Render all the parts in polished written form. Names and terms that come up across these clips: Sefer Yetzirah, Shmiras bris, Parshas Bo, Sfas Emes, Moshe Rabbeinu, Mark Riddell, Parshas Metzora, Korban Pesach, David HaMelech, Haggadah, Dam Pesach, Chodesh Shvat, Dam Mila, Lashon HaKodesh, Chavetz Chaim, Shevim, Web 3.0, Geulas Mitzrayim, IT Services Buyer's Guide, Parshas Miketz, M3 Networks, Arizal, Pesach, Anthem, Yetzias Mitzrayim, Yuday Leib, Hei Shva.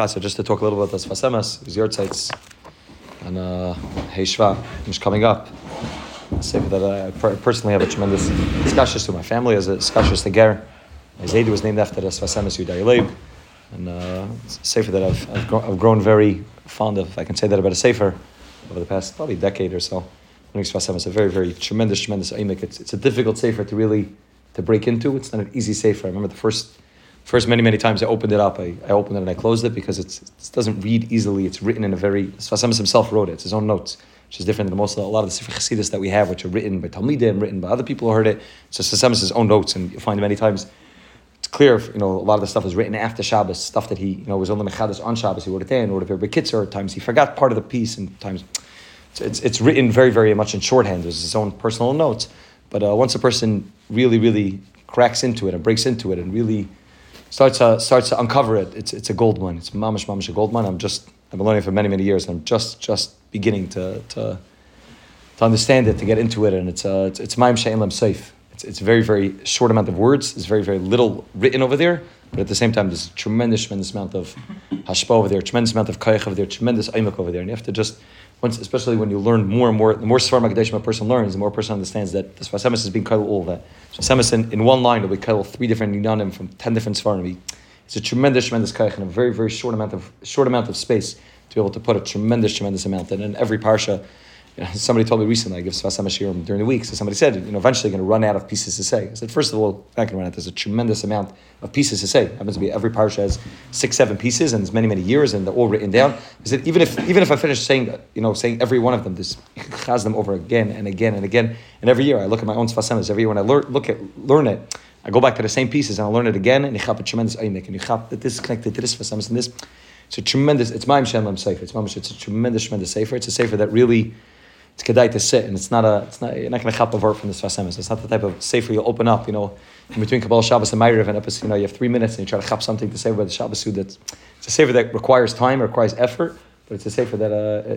Kasa, just to talk a little about the Sfas Emes, his Yortzites, and Hei Shva, which coming up. I'll say that I personally have a tremendous discussion to my family as a discussion to Ger. My Zaydi was named after the Sfas Emes Yuday Leib, and it's a sefer that I've grown very fond of. I can say that about a sefer over the past probably decade or so. Sfas Emes is a very, very tremendous emek. It's a difficult sefer to really to break into. It's not an easy sefer. I remember the first many times I opened it up, I opened it and I closed it because it doesn't read easily. It's written in a very... Sfas Emes himself wrote it. It's his own notes, which is different than a lot of the Sefer Yetzirah that we have, which are written by Talmidim, written by other people who heard it. So Sfas Emes' his own notes, and you find many times it's clear, a lot of the stuff is written after Shabbos, stuff that he, was only Mechadas on Shabbos, he wrote it then, wrote it by Kitzer, at times he forgot part of the piece, and times... It's written very, very much in shorthand. There's his own personal notes. But once a person really cracks into it and breaks into it and really starts to uncover it, it's a gold mine. It's mamish a gold mine. I've been learning for many years, and I'm just beginning to understand it, to get into it, and it's ma'im she'en lehem soif. It's a very short amount of words. There's very little written over there, but at the same time, there's a tremendous amount of hashpa over there, tremendous amount of kayach over there, tremendous aymak over there, and you have to especially when you learn more and more, the more Sefer HaKodesh a person learns, the more a person understands that the Sfas Emes is being kayel all that. So Sfas Emes in one line will be kayel 3 different Yinanim from 10 different Sfarim. It's a tremendous kayach in a very short amount of space to be able to put a tremendous amount. And in every parsha, somebody told me recently, I give Sfas Emes shiurim during the week, so somebody said, eventually you're going to run out of pieces to say. I said, first of all, I'm not going to run out. There's a tremendous amount of pieces to say. It happens to be every parsha has 6-7 pieces, and it's many years, and they're all written down. I said, even if I finish saying every one of them, just chaz them over again and again, and every year I look at my own Sfas Emes. Every year when I learn it, I go back to the same pieces and I learn it again, and I chap a tremendous aynik, and you chap that this is connected to this Sfas Emes and this. It's a tremendous. It's ma'im she'en lehem soif. It's a tremendous sefer. It's a sefer that really. It's kedai to sit, and you're not going to chap a vart from the Sfas Emes. It's not the type of sefer you'll open up, in between Kabbalah Shabbos and Ma'ariv and Epis, you have 3 minutes and you try to chap something to say about the Shabbos. It's a sefer that requires time, requires effort, but it's a sefer that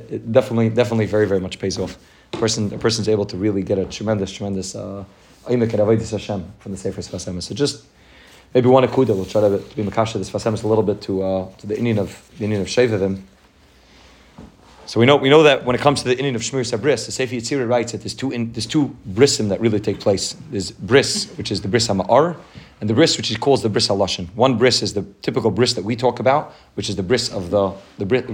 it definitely very much pays off. A person's able to really get a tremendous aymek and avodas Hashem from the sefer Sfas Emes. So just maybe one akuda, we'll try to be makasha the Sfas Emes a little bit to the Indian of Shevim. So we know that when it comes to the Indian of Shmiras bris, the Sefer Yetzirah writes that there's two brisim that really take place. There's bris, which is the bris hama'ar, and the bris which he calls the bris halashon. One bris is the typical bris that we talk about, which is the bris of the Makom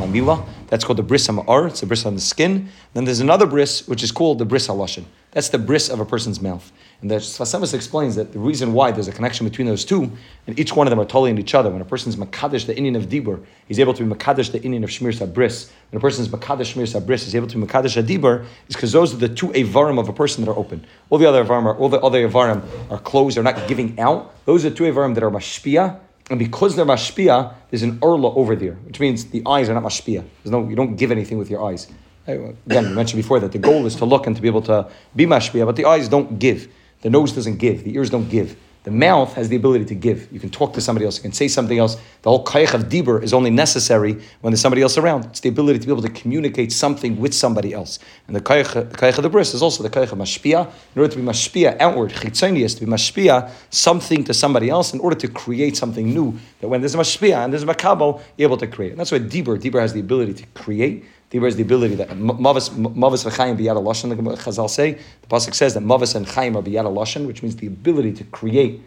HaMila. That's called the bris hama'ar. It's the bris on the skin. And then there's another bris which is called the bris halashon. That's the bris of a person's mouth. And the Sfas Emes explains that the reason why there's a connection between those two, and each one of them are totally in each other. When a person's makadesh the Indian of Dibur, he's able to be makadesh the Indian of Shmiras bris. When a person's makadesh Shmiras bris, he's able to be makadesh Dibur, is because those are the two avarim of a person that are open. All the other avarim are closed, they're not giving out. Those are two avarim that are mashpia, and because they're mashpia, there's an urla over there, which means the eyes are not mashpia. You don't give anything with your eyes. Again, we mentioned before that the goal is to look and to be able to be mashpia, but the eyes don't give. The nose doesn't give. The ears don't give. The mouth has the ability to give. You can talk to somebody else. You can say something else. The whole kayach of dibur is only necessary when there's somebody else around. It's the ability to be able to communicate something with somebody else. And the kayach of the bris is also the kayach of mashpia. In order to be mashpia outward, chitzoni is to be mashpia something to somebody else in order to create something new. That when there's a mashpia and there's a makabo, you're able to create. And that's why dibur has the ability to create. Dibur is the ability that Mavas v'chaim b'yad lashon, the Chazal say. The Pasuk says that Mavas and Chaim are b'yad lashon, which means the ability to create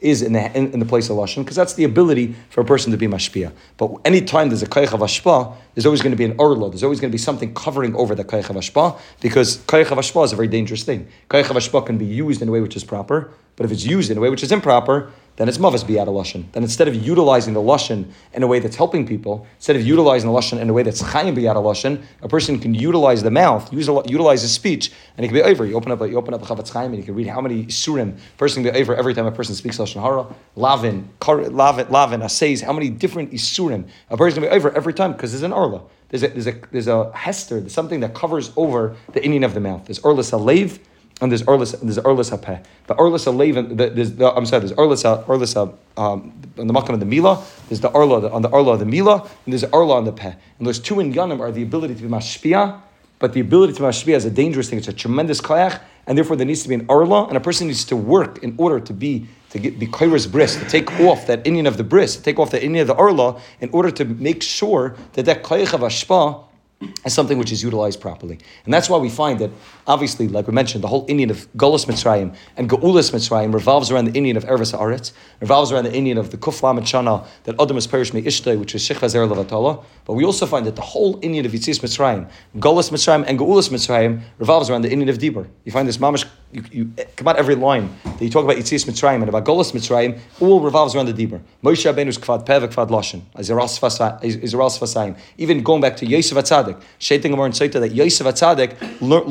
is in the place of lashon, because that's the ability for a person to be mashpia. But any time there's a kayach of hashpa, there's always going to be an orla. There's always going to be something covering over the kayach of hashpa, because kayach of hashpa is a very dangerous thing. Kayach of hashpa can be used in a way which is proper, but if it's used in a way which is improper, then it's mavas biyad lashon. Then instead of utilizing the lashon in a way that's helping people, instead of utilizing the lashon in a way that's chayim biyad lashon, a person can utilize the mouth, utilize his speech, and it can be over. You open up a chavetz chaim, and you can read how many surim person can be over every time a person speaks lashon hara, lavin, asays, how many different isurim a person can be over every time, because there's an orla, there's a hester, there's something that covers over the inyan of the mouth. There's orlas halev. And there's orlas hapeh. The orlas halev. There's orlas on the makom of the mila. There's the orla on the orla of the mila, and there's orla on the peh. And those two inyanim are the ability to be mashpia, but the ability to be mashpia is a dangerous thing. It's a tremendous kayach, and therefore there needs to be an orla, and a person needs to work in order to be to be Kairos bris, to take off that Indian of the bris, to take off the Indian of the Orla, in order to make sure that that Kayach of Ashpa is something which is utilized properly. And that's why we find that, obviously, like we mentioned, the whole Indian of Geulas Mitzrayim and Geulas Mitzrayim revolves around the Indian of Eretz Haaretz, revolves around the Indian of the Kuf Lamed Shana, that Adam is Perish Me'ishtay, which is Shechva Zer Levatala. But we also find that the whole Indian of Yetzias Mitzrayim, Geulas Mitzrayim and Geulas Mitzrayim revolves around the Indian of Dibur. You find this mamash, you come out every line that you talk about Yetzias Mitzrayim and about Geulas Mitzrayim, all revolves around the Dibur. Moshe Rabbeinu's Kvad Peh Kvad Lashon, Sfas Emes. Even going back to Yosef HaTzadik, Shaiting Amar and Saita, that Yosef HaTzadik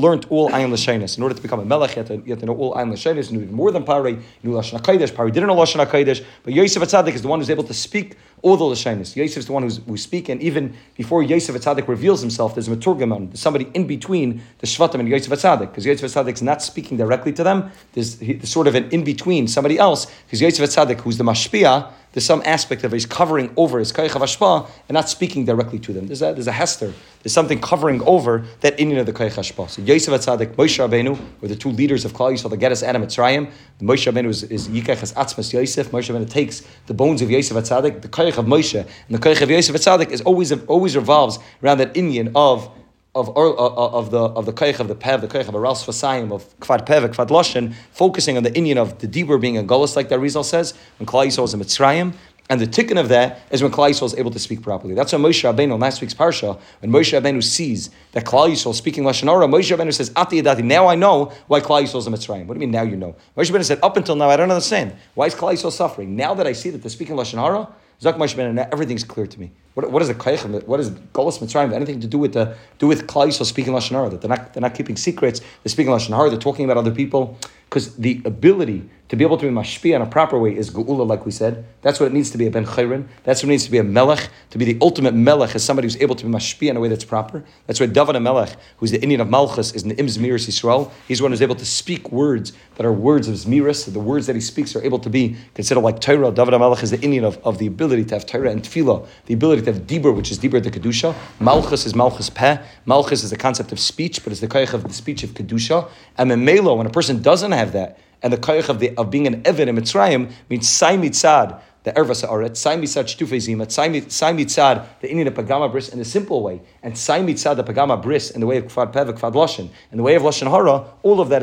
learned all Ayin L'Shainis. In order to become a melech, you had to know all Ayin L'Shainis, and even more than Pari, you knew Lashon HaKodesh. Pari didn't know Lashon HaKodesh, but Yosef HaTzadik is the one who's able to speak all the L'Shainis. Yosef is the one who's speaking, and even before Yosef HaTzadik reveals himself, there's a Meturgamon, somebody in between the Shvatim and Yosef HaTzadik, because Yosef HaTzadik is not speaking directly to them. There's sort of an in-between, somebody else, because Yosef HaTzadik, who's the Mashpia, there's some aspect of it, he's covering over his Kayach of Ashpa and not speaking directly to them. There's a hester. There's something covering over that Indian of the Kayach Ashpa. So Yosef HaTzadik, Moshe Rabbeinu, were the two leaders of Klal Yisrael that get us out of Mitzrayim. Moshe Rabbeinu is Yikach as Atzmas Yosef. Moshe Rabbeinu takes the bones of Yosef HaTzadik, the Kayach of Moshe, and the Kayach of Yosef HaTzadik is always revolves around that Indian of the Kayach of the Pev, the Kayach of Aras Fasayim, of Kvad Pev, Kvad Loshen, focusing on the Indian of the Dibur being a Golas, like that Rizal says, when Klal Yisrael is in Mitzrayim. And the tikkun of that is when Klal Yisrael is able to speak properly. That's why Moshe Rabbeinu, in last week's parsha, when Moshe Rabbeinu sees that Klal Yisrael is speaking Lashon Hara, Moshe Rabbeinu says, Ati Yadati, now I know why Klal Yisrael is in Mitzrayim. What do you mean now you know? Moshe Rabbeinu said, up until now I don't understand. Why is Klal Yisrael suffering? Now that I see that they're speaking Lashon Hara, Zak Moshe Rabbeinu, now everything's clear to me. What is the Kayach? What is Geulas Mitzrayim have anything to do with Klal Yisrael speaking Lashon Hara? That they're not keeping secrets. They're speaking Lashon Hara. They're talking about other people. Because the ability to be able to be mashpia in a proper way is geula, like we said. That's what it needs to be a ben chayrin. That's what it needs to be a melech. To be the ultimate melech is somebody who's able to be mashpia in a way that's proper. That's why David HaMelech, who's the Indian of Malchus, is in the Im Zmiris Yisrael. He's the one who's able to speak words that are words of Zmiris. So the words that he speaks are able to be considered like Torah. David HaMelech is the Indian of the ability to have Torah and Tefillah, the ability to have Dibur, which is Dibur the Kedusha. Malchus is Malchus Peh. Malchus is the concept of speech, but it's the Kayach of the speech of Kedusha. And Memelo, when a person doesn't have that, and the Kayach of being an Eved in Mitzrayim means Sai Mitzad, the Ervas Haaretz, Sai Mitzad Shtufei Zimat, Sai Mitzad, the Indian of Pagama Bris in the simple way, and Sai Mitzad, the Pagama Bris in the way of Kfad Peh, Kfad Lashon, in the way of Lashon Hara, all of that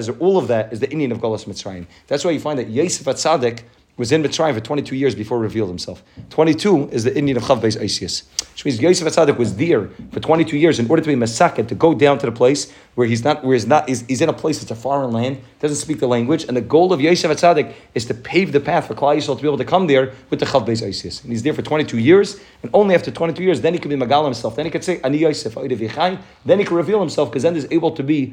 is the Indian of Geulas Mitzrayim. That's why you find that Yosef HaTzadik was in Mitzrayim for 22 years before he revealed himself. 22 is the Indian of Chav Beis Isis, which means Yosef HaTzadik was there for 22 years in order to be Masaket, to go down to the place where he's in a place that's a foreign land, doesn't speak the language, and the goal of Yosef HaTzadik is to pave the path for Klal Yisrael to be able to come there with the Chav Beis Isis. And he's there for 22 years, and only after 22 years, then he can be Magal himself, then he can say, Ani Yosef, Oidev Yechai, then he can reveal himself, because then he's able to be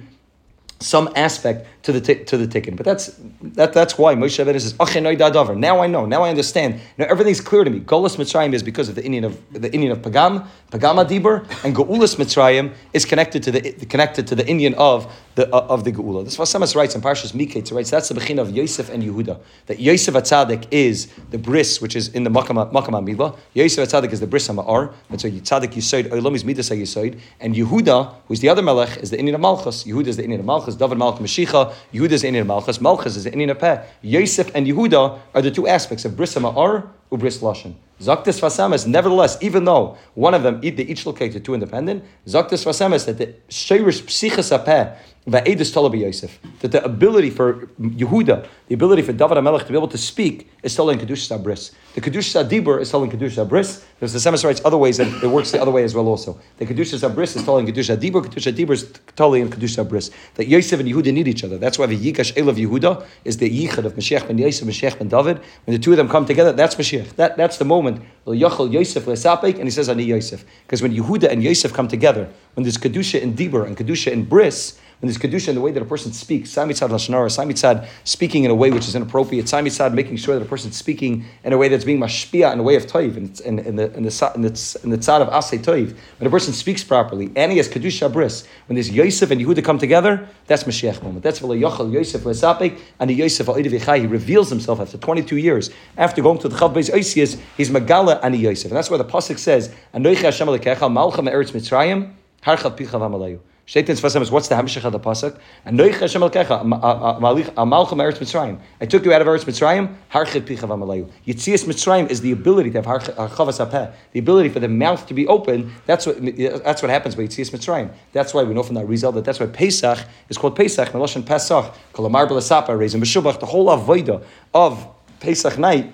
some aspect to the tikkun, but that's why Moshe Rabbeinu says, now I know, now I understand, now everything's clear to me. Geulas Mitzrayim is because of the Indian of Pagama Dibur, and Geulas Mitzrayim is connected to the Indian of the Geula. This Sfas Emes writes in Parshas Miketz, writes that's the bechin of Yosef and Yehuda. That Yosef HaTzadik is the bris which is in the Makam Mila. Yosef HaTzadik is the bris Hama'ar, and so Tzadik Yisoid Olam is Midas Yisoid, and Yehuda, who's the other Melech, is the Indian of Malchus. Yehuda is the Indian of Malchus. David Malach Meshicha, Yehuda is the Indian of Malchus, Malchus is the Indian of Peh. Yosef and Yehuda are the two aspects of Bris Ma'ar or Bris Lashon. Zaktis Vasemes, nevertheless, even though one of them, they each located two independent, Zaktis Vasemes, that the Sheirish Psichas HaPeh, Va'edus Talabi Yosef, that the ability for Yehuda, the ability for David HaMelech to be able to speak is Tala in Kedushas HaBris. The Kedushas HaDibur is Tala in Kedushas HaBris. There's the Semes writes other ways, and it works the other way as well also. The Kedushas HaBris is Tala in Kedushas HaDibur, Kedushas HaDibur is Tala in Kedushas HaBris. That Yosef and Yehuda need each other. That's why the Yikash Elav Yehuda is the Yichad of Mashiach ben Yosef, Mashiach ben David. When the two of them come together, that's Mashiach. That's the moment, L'yachal Yosef L'sapek, and he says, Ani Yosef. Because when Yehuda and Yosef come together, when there's Kedusha in Dibur and Kedusha in Bris, when there's Kedusha in the way that a person speaks, Samitzad Lashon Hara, Samitzad speaking in a way which is inappropriate, Samitzad making sure that a person's speaking in a way that's being mashpia in a way of toiv, in the tzad of asay toiv. When a person speaks properly, and he has Kedusha Bris, when there's Yosef and Yehuda come together, that's Mashiach moment. That's L'yachal Yosef L'sapek, and the Yosef Al-Idav Yechai, he reveals himself after 22 years. After going to the Chav Beis Isis, he's Megala Ani Yosef. And that's why the Pasuk says, Anoichi Hashem Elokecha, Malcha Me'eretz Mitzrayim, Harchav Pichav Amalayu. Shaitan Sfas Emes, what's the Hamshach of the Pasuk? And Noich Hashem Elkecha, Amalchum Eretz Mitzrayim. I took you out of Eretz Mitzrayim, Harchet Pichav Amaleyu. Yetzias Mitzrayim is the ability to have Harchavas HaPeh, the ability for the mouth to be open. That's what happens by Yetzias Mitzrayim. That's why we know from that result that that's why Pesach is called Pesach, Meloshen Pesach, Kalamar B'lasapa, Reizim B'shubach, the whole avodah of Pesach night,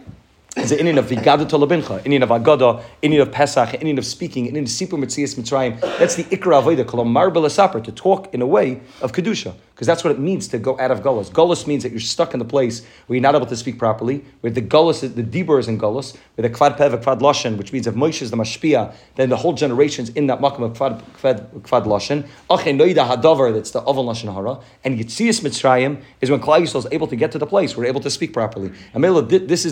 is the Indian of Haggadah to Labincha, Indian of Haggadah, Indian of Pesach, Indian of speaking, Indian of Sipur Mitzias Mitzrayim. That's the Ikra Avodah, Kalamar B'lasapar, to talk in a way of Kedusha. Because that's what it means to go out of Geulas. Geulas means that you're stuck in the place where you're not able to speak properly, where the Geulas, the Dibur is in Geulas, where the Kvad Peh, Kvad Lashon, which means if Moshe is the Mashpia, then the whole generation's in that Makam of Kvad Lashon. Ache Noida Hadavar, that's the Oval Lashon Hara. And Yetzias Mitzrayim is when Klal Yisrael is able to get to the place where we're able to speak properly. And Mela, these are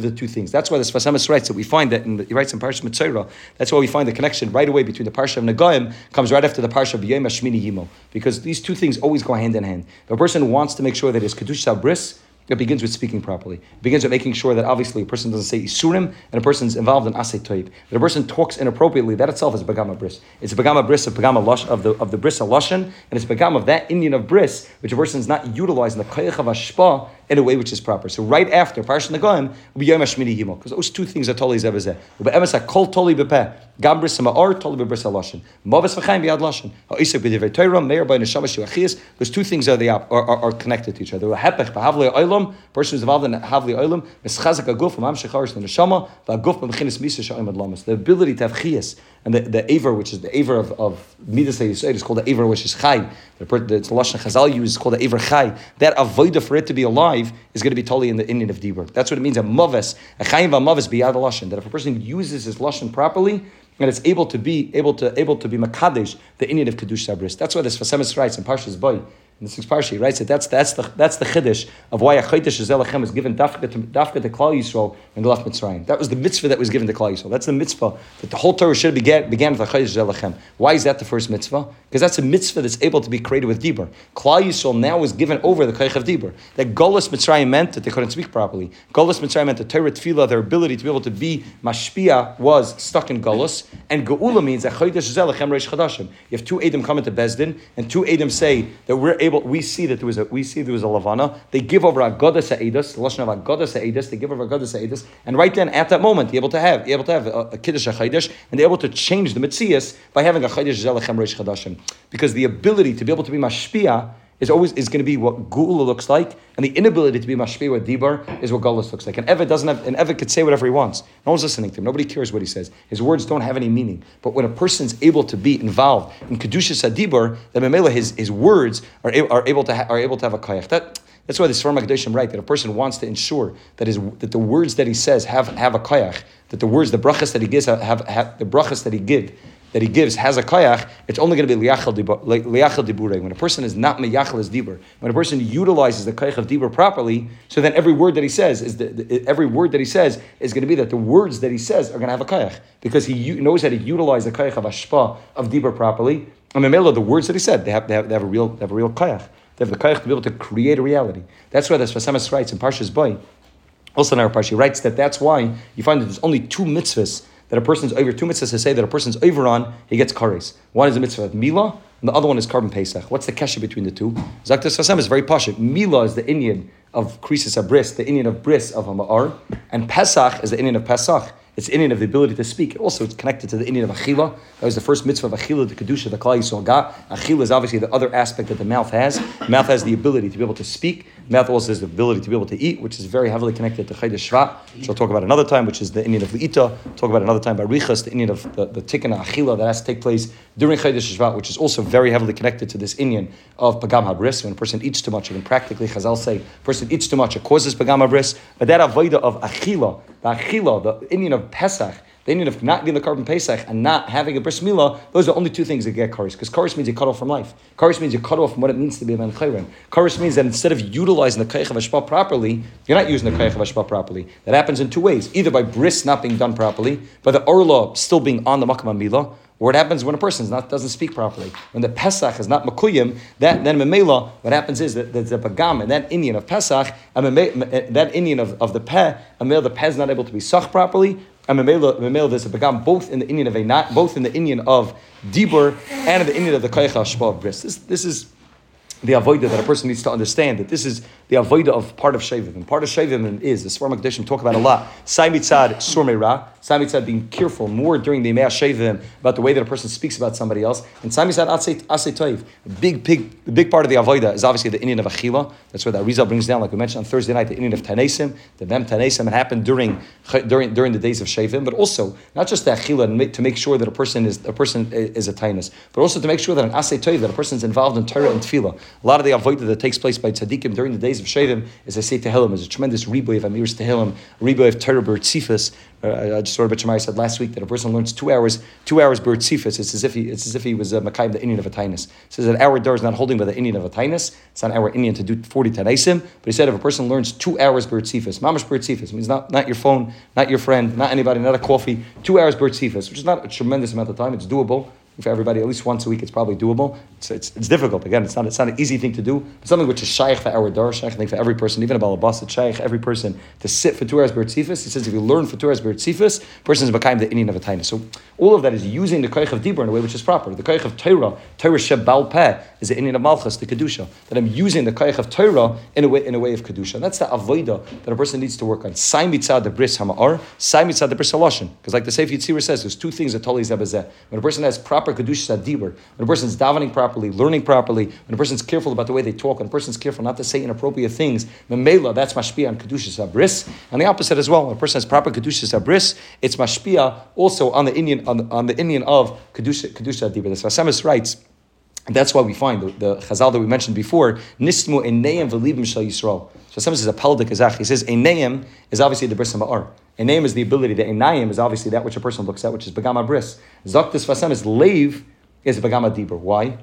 the two things. That's why the Sfas Emes writes that we find that, he writes in Parshas Metzora, that's why we find the connection right away between the Parsha of Negoim comes right after the Parsha of Yom HaShmini Yimo. Because these two things always go hand in hand. If a person wants to make sure that his Chiddush bris, it begins with speaking properly. It begins with making sure that obviously a person doesn't say Isurim and a person's involved in Asay Toib. That a person talks inappropriately, that itself is a Begama Bris. It's a Begama Bris of Begama Lush, of the Bris HaLashon, and it's a Begama of that Indian of Bris, which a person's not utilizing the Koyach of Ashpa in a way which is proper. So right after Parshat Negoim will be Yom HaShmini Yimo, because those two things are totally zevazeh. Ube'emes HaKol totally bepeh. Gam Bris HaMa'or totally bebris HaLashon. Mavas v'chaim v'yad Lashon. Ha'isek b'divrei Torah, meir by neshama she'achiyas. Those two things are connected to each other. Ha'hepech b'havlei olam. Person who's involved in havlei olam. Meschazak ha'guf v'mamshech ha'aris neshama. V'ha'guf b'mchinas misa she'oimad lamas. The ability to have chiyas. And the aver, which is the aver of midas ha'yisrael, is called the aver which is chai. The Lashon Chazal uses called the aver chai. That avoda for it to be alive is going to be totally in the Indian of Dibur. That's what it means, a chayim v'maves biyad lashon, that if a person uses his lashon properly, and it's able to be makadesh, the Indian of Kiddush Ha'idush. That's why the Sfas Emes writes in Parshas Bo, in the 6th Parsha, he writes that that's the chiddush of why a Chodesh Zelechem was given dafka to Klal Yisrael and Geulas Mitzrayim. That was the mitzvah that was given to Klal Yisrael. That's the mitzvah that the whole Torah should began with a Chodesh Zelechem. Why is that the first mitzvah? Because that's a mitzvah that's able to be created with Dibur. Klal Yisrael now was given over the koyach of Dibur. That Geulas Mitzrayim meant that they couldn't speak properly. Geulas Mitzrayim meant the Torah Tefillah, their ability to be able to be mashpia was stuck in Geulas, and Geula means a Chodesh Zelechem Reish Chadashim. You have two Edom come into Bezdin, and two Edom say that we see there was a lavana. They give over Haggadah Sa'edas, the Lashon of Haggadah Sa'edas, they give over Haggadah Sa'edas, and right then at that moment you're able to have a Kiddush Ha'idush, and they're able to change the Metzias by having a Chodesh Zelechem Reish Chadashim. Because the ability to be able to be mashpia is going to be what Geula looks like, and the inability to be mashpia with Dibur is what Geulas looks like. And Eved doesn't have, and Eved could say whatever he wants. No one's listening to him. Nobody cares what he says. His words don't have any meaning. But when a person's able to be involved in Kedushas HaDibur, then Memela his words are able to have a koyach. That's why the Sefer Yetzirah write that a person wants to ensure that the words that he says have a koyach. That the words, the brachas that he gives have the brachas that he gives has a koyach, it's only going to be liyachal dibure. When a person is not meyachal as dibur, when a person utilizes the koyach of dibur properly, so then every word that he says is going to be that the words that he says are going to have a koyach, because he knows how to utilize the koyach of ashpa of dibur properly. And memela, the words that he said they have a real koyach. They have the koyach to be able to create a reality. That's why the Sfas Emes writes in Parshas Bo, also in our Parshas, he writes that that's why you find that there's only two mitzvahs that a person's over, two mitzvahs to say that a person's over on, he gets kares. One is the mitzvah of Mila, and the other one is Korban Pesach. What's the kesha between the two? Zaktas Fasam is very pashut. Mila is the Indian of krisis abris, the Indian of bris of Hama'ar, and Pesach is the Indian of Pesach. It's the Indian of the ability to speak. Also, it's connected to the Indian of Achila. That was the first mitzvah of Achila, the Kedusha, the Klal Yisrael got. Achila is obviously the other aspect that the mouth has. The mouth has the ability to be able to speak. The mouth also has the ability to be able to eat, which is very heavily connected to Chodesh Shvat, which I'll talk about another time, which is the Indian of L'ita. We'll talk about another time by Richas, the Indian of the Tikkun Achila that has to take place during Chodesh Shvat, which is also very heavily connected to this Indian of Pagam HaBris. When a person eats too much, it can practically, Chazal say, a person eats too much, it causes Pagam HaBris. But that avodah of Achila, the Indian of Pesach, the Indian of not getting the Korban Pesach and not having a bris milah, those are only two things that get kares. Because kares means you cut off from life. Kares means you cut off from what it means to be a man chayrim. Kares means that instead of utilizing the koyach of hashpah properly, you're not using the koyach of hashpah properly. That happens in two ways: either by bris not being done properly, by the orla still being on the makom milah, or it happens when a person doesn't speak properly. When the Pesach is not makuyim, then memela, what happens is that there's a bagam, and that Indian of Pesach, and that Indian of the peh, and the peh is not able to be sach properly, and memel this begam both in the Indian of a both in the Indian of Dibur and in the Indian of the Koyach Shmiras bris. This is the avoida that a person needs to understand, that this is the avoida of part of Shevim. And part of Shevim is, the Sefer Yetzirah we talk about a lot, Sai Mitzad Surmei Ra, Sai Mitzad being careful more during the Yemei Shevim about the way that a person speaks about somebody else, and Sai Mitzad Asei Toiv. The big part of the avoida is obviously the Indian of Achila. That's where the Arizal brings down, like we mentioned on Thursday night, the Indian of Tanesim, the Mem Tanesim, it happened during the days of Shevim, but also, not just the Achila, to make sure that a person is a Tainus, but also to make sure that an Asei Toiv, that a person is involved in Torah and Tefillah. A lot of the avodah that takes place by tzaddikim during the days of Shevim, as I say Tehillim, is a tremendous riboy of Amiris Tehillim, riboy of Torah B'Tzifas. I just heard B'Shemai said last week that a person learns two hours B'Tzifas. It's as if he was a Makayim, the Indian of a Tainus. It says that our door is not holding by the Indian of a Tainus. It's not our Indian to do 40 Tanaisim. But he said if a person learns 2 hours B'Tzifas, Mamash B'Tzifas, means not your phone, not your friend, not anybody, not a coffee, 2 hours B'Tzifas, which is not a tremendous amount of time. It's doable. For everybody, at least once a week, it's probably doable. It's difficult. Again, it's not an easy thing to do. But something which is shaykh for our dar, shaykh for every person, even a balabas, it's shaykh every person to sit for 2 hours b'Tzifas. He says if you learn for 2 hours b'Tzifas, person is becoming the Indian of a tainus. So all of that is using the koich of Dibur in a way which is proper. The koich of Torah Shebal Peh is the Indian of Malchus, the Kedusha. That I'm using the koich of Torah in a way of Kedusha. And that's the avoida that a person needs to work on. Sai mitzad the bris hama'ar, sai mitzad the bris haloshin. Because like the Sefer Yetzirah says, there's two things that tali zebazeh. When a person has proper Kedusha Dibur, when a person's davening properly, learning properly, when a person's careful about the way they talk, when a person's careful not to say inappropriate things, Memela, that's mashpia on Kedusha Bris. And the opposite as well, when a person has proper Kedusha Bris, it's mashpia also on the Indian of Kedusha Dibur. The Sfas Emes writes, and that's why we find the Chazal that we mentioned before, Nismu Enayim V'Libim Shel Yisrael. So Sfas Emes is a Palda Kazakh. He says Enayim is obviously the Bris Ma'ar. Enayim is the ability. The Enayim is obviously that which a person looks at, which is Begama Bris. Zaktis Sfas Emes Leiv is Begama Dibur. Why?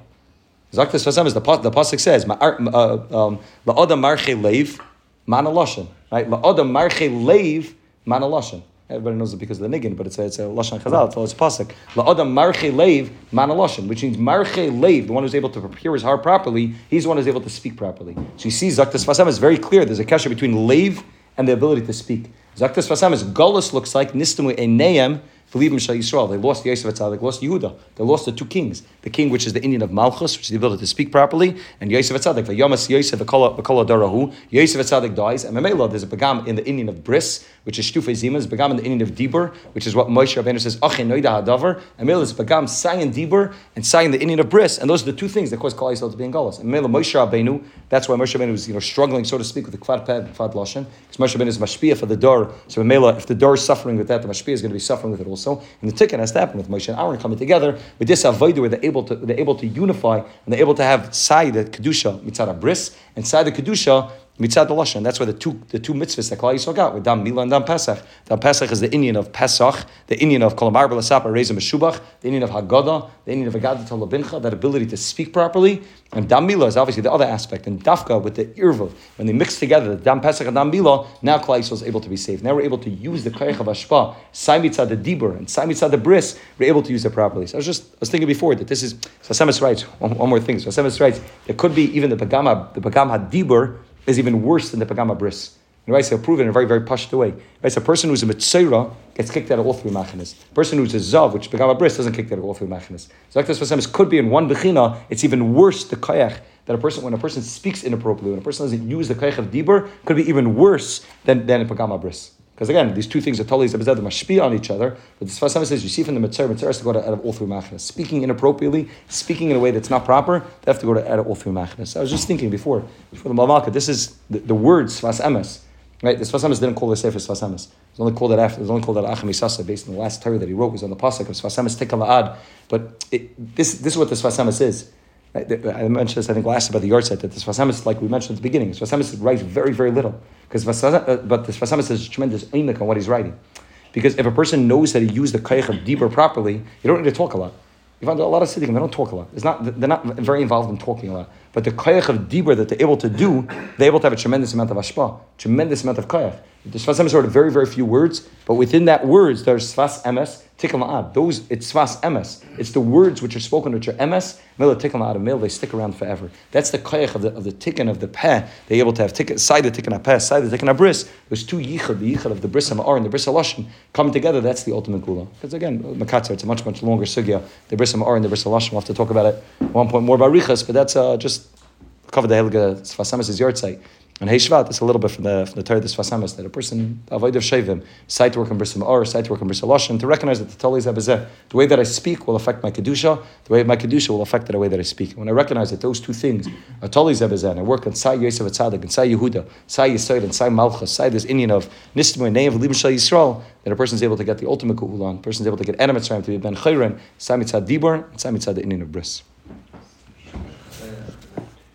Zaktis Sfas Emes, the pasuk says, La'oda Marche Leiv Ma'ana Lashon. Right? La'oda Marche Leiv Ma'ana Lashon. Everybody knows it because of the niggin, but it's a Lashon Chazal, it's a pasuk. La'odam marche leiv mana lashon, which means marche leiv, the one who's able to prepare his heart properly, he's the one who's able to speak properly. So you see, Zaktas Fasam is very clear. There's a kasha between leiv and the ability to speak. Zaktas Fasam is Gaulis looks like Nistamu Enayim, Believe in Shal Yisrael. They lost Yosef HaTzadik, they lost Yehuda. They lost the two kings. The king, which is the Indian of Malchus, which is the ability to speak properly, and Yosef HaTzadik. Vayomas Yosef v'kol adorahu. Yosef HaTzadik dies. And Memela, there's a Begam in the Indian of Bris, which is Shtufei Zimas. Begam in the Indian of Dibur, which is what Moshe Rabbeinu says, Ache Noida Hadavar. And Memela is Begam Sayin Dibur and Sayin the Indian of Bris. And those are the two things that cause Klal Yisrael to be in Galus. And Memela, Moshe Rabbeinu, that's why Moshe Rabbeinu was struggling, so to speak, with the Kvad Peh and Kvad Lashon, because Moshe Rabbeinu is Mashpia for the Dor. So Memela, if the Dor is suffering with that, the Mashpia is going to be suffering with it also. And the tikkun has to happen with Moshe and Aaron coming together with this avodah where they're able to unify and they're able to have side the kedusha mitzad bris and side the kedusha mitzad the lashon. That's where the two mitzvahs that Klal Yisrael got with Dam Mila and Dam Pesach. Dam Pesach is the Indian of Pesach, the Indian of Kolamar B'Lasap Reizim Meshubach, the Indian of Haggadah, the Indian of Haggadah Tolabincha, that ability to speak properly. And Dam Mila is obviously the other aspect. And Dafka with the Irvav, when they mix together the Dam Pesach and Dam Mila, now Klal Yisrael is able to be saved. Now we're able to use the Koyach of Hashpa, Saimitzad the Dibur, and Saimitzad the Bris, we're able to use it properly. So I was thinking before that this is, Sfas Emes writes, one more thing, Sfas Emes writes, there could be even the Pagama Dibur is even worse than the Pagama Bris. And right, so prove it in a very, very pashut way. Right, so a person who's a Metzora gets kicked out of all three machinas. A person who's a Zav, which Begama Bris, doesn't kick out of all three machinas. So Zaktas Vasemis could be in one Bechina, it's even worse the Koyach, that when a person speaks inappropriately, when a person doesn't use the Koyach of Dibur, could be even worse than Begama Bris. Because again, these two things are totally mashpia on each other. But the Sfas Emes says, you see from the Metzora has to go to out of all three machinas. Speaking inappropriately, speaking in a way that's not proper, they have to go to out of all three machinas. I was just thinking before the Malmalka, this is the word Sfas Emes. Right, the Sfas Emes didn't call the Sefer Sfas Emes. It was only called that after. It was only called that Achim Yisasa, based on the last Torah that he wrote was on the pasuk of Sfas Emes Tikala'ad. But this is what the Sfas Emes is. Right? I mentioned this, I think, last about the yard set, that the Sfas Emes, like we mentioned at the beginning, Sfas Emes writes very, very little. Because but the Sfas Emes has a tremendous oimik on what he's writing. Because if a person knows that he used the koyach of Dibur properly, you don't need to talk a lot. You find a lot of Siddiqim, they don't talk a lot. They're not very involved in talking a lot. But the koyach of Dibur that they're able to do, they're able to have a tremendous amount of hashpah, tremendous amount of koyach. The Sfas Emes are very, very few words, but within that words, there's Sfas Emes, Tikkun La'ad. Those, it's Sfas Emes. It's the words which are spoken, which are Emes, Mila Tikkun La'ad, and Mila, they stick around forever. That's the Koyach of the Tikkun, of the Peh. They're able to have side the Tikkun HaPeh, side the Tikkun HaBris. Those two Yichud, the Yichud of the Bris HaMa'ar and the Bris HaLashon, come together, that's the ultimate Gula. Because again, Makatzer, it's a much, much longer Sugya. The Bris HaMa'ar and the Bris HaLashon, we'll have to talk about it at one point more by Riches, but that's just cover the Helga Sfas Emes is Yartzai. And Hei Shva, that's a little bit from the Torah of the Sfas Emes, that a person, Avoid of Shevim, side to work in Bris HaMa'or, side to work in Bris HaLashon, to recognize that the way that I speak will affect my Kedusha, the way my Kedusha will affect the way that I speak. When I recognize that those two things, I work on Sai Yosef HaTzadik, and Sai Yehuda, Sai Yisrael, and Sai Malchus, Sai this Indian of Nistimui, Ne'ev, Libim Shal Yisrael, that a person is able to get the ultimate Ku'ulan, a person is able to get Ena Mitzrayim to be Ben Chayren, Sai Mitzad Dibur, and Sai Mitzad the Indian of Bris.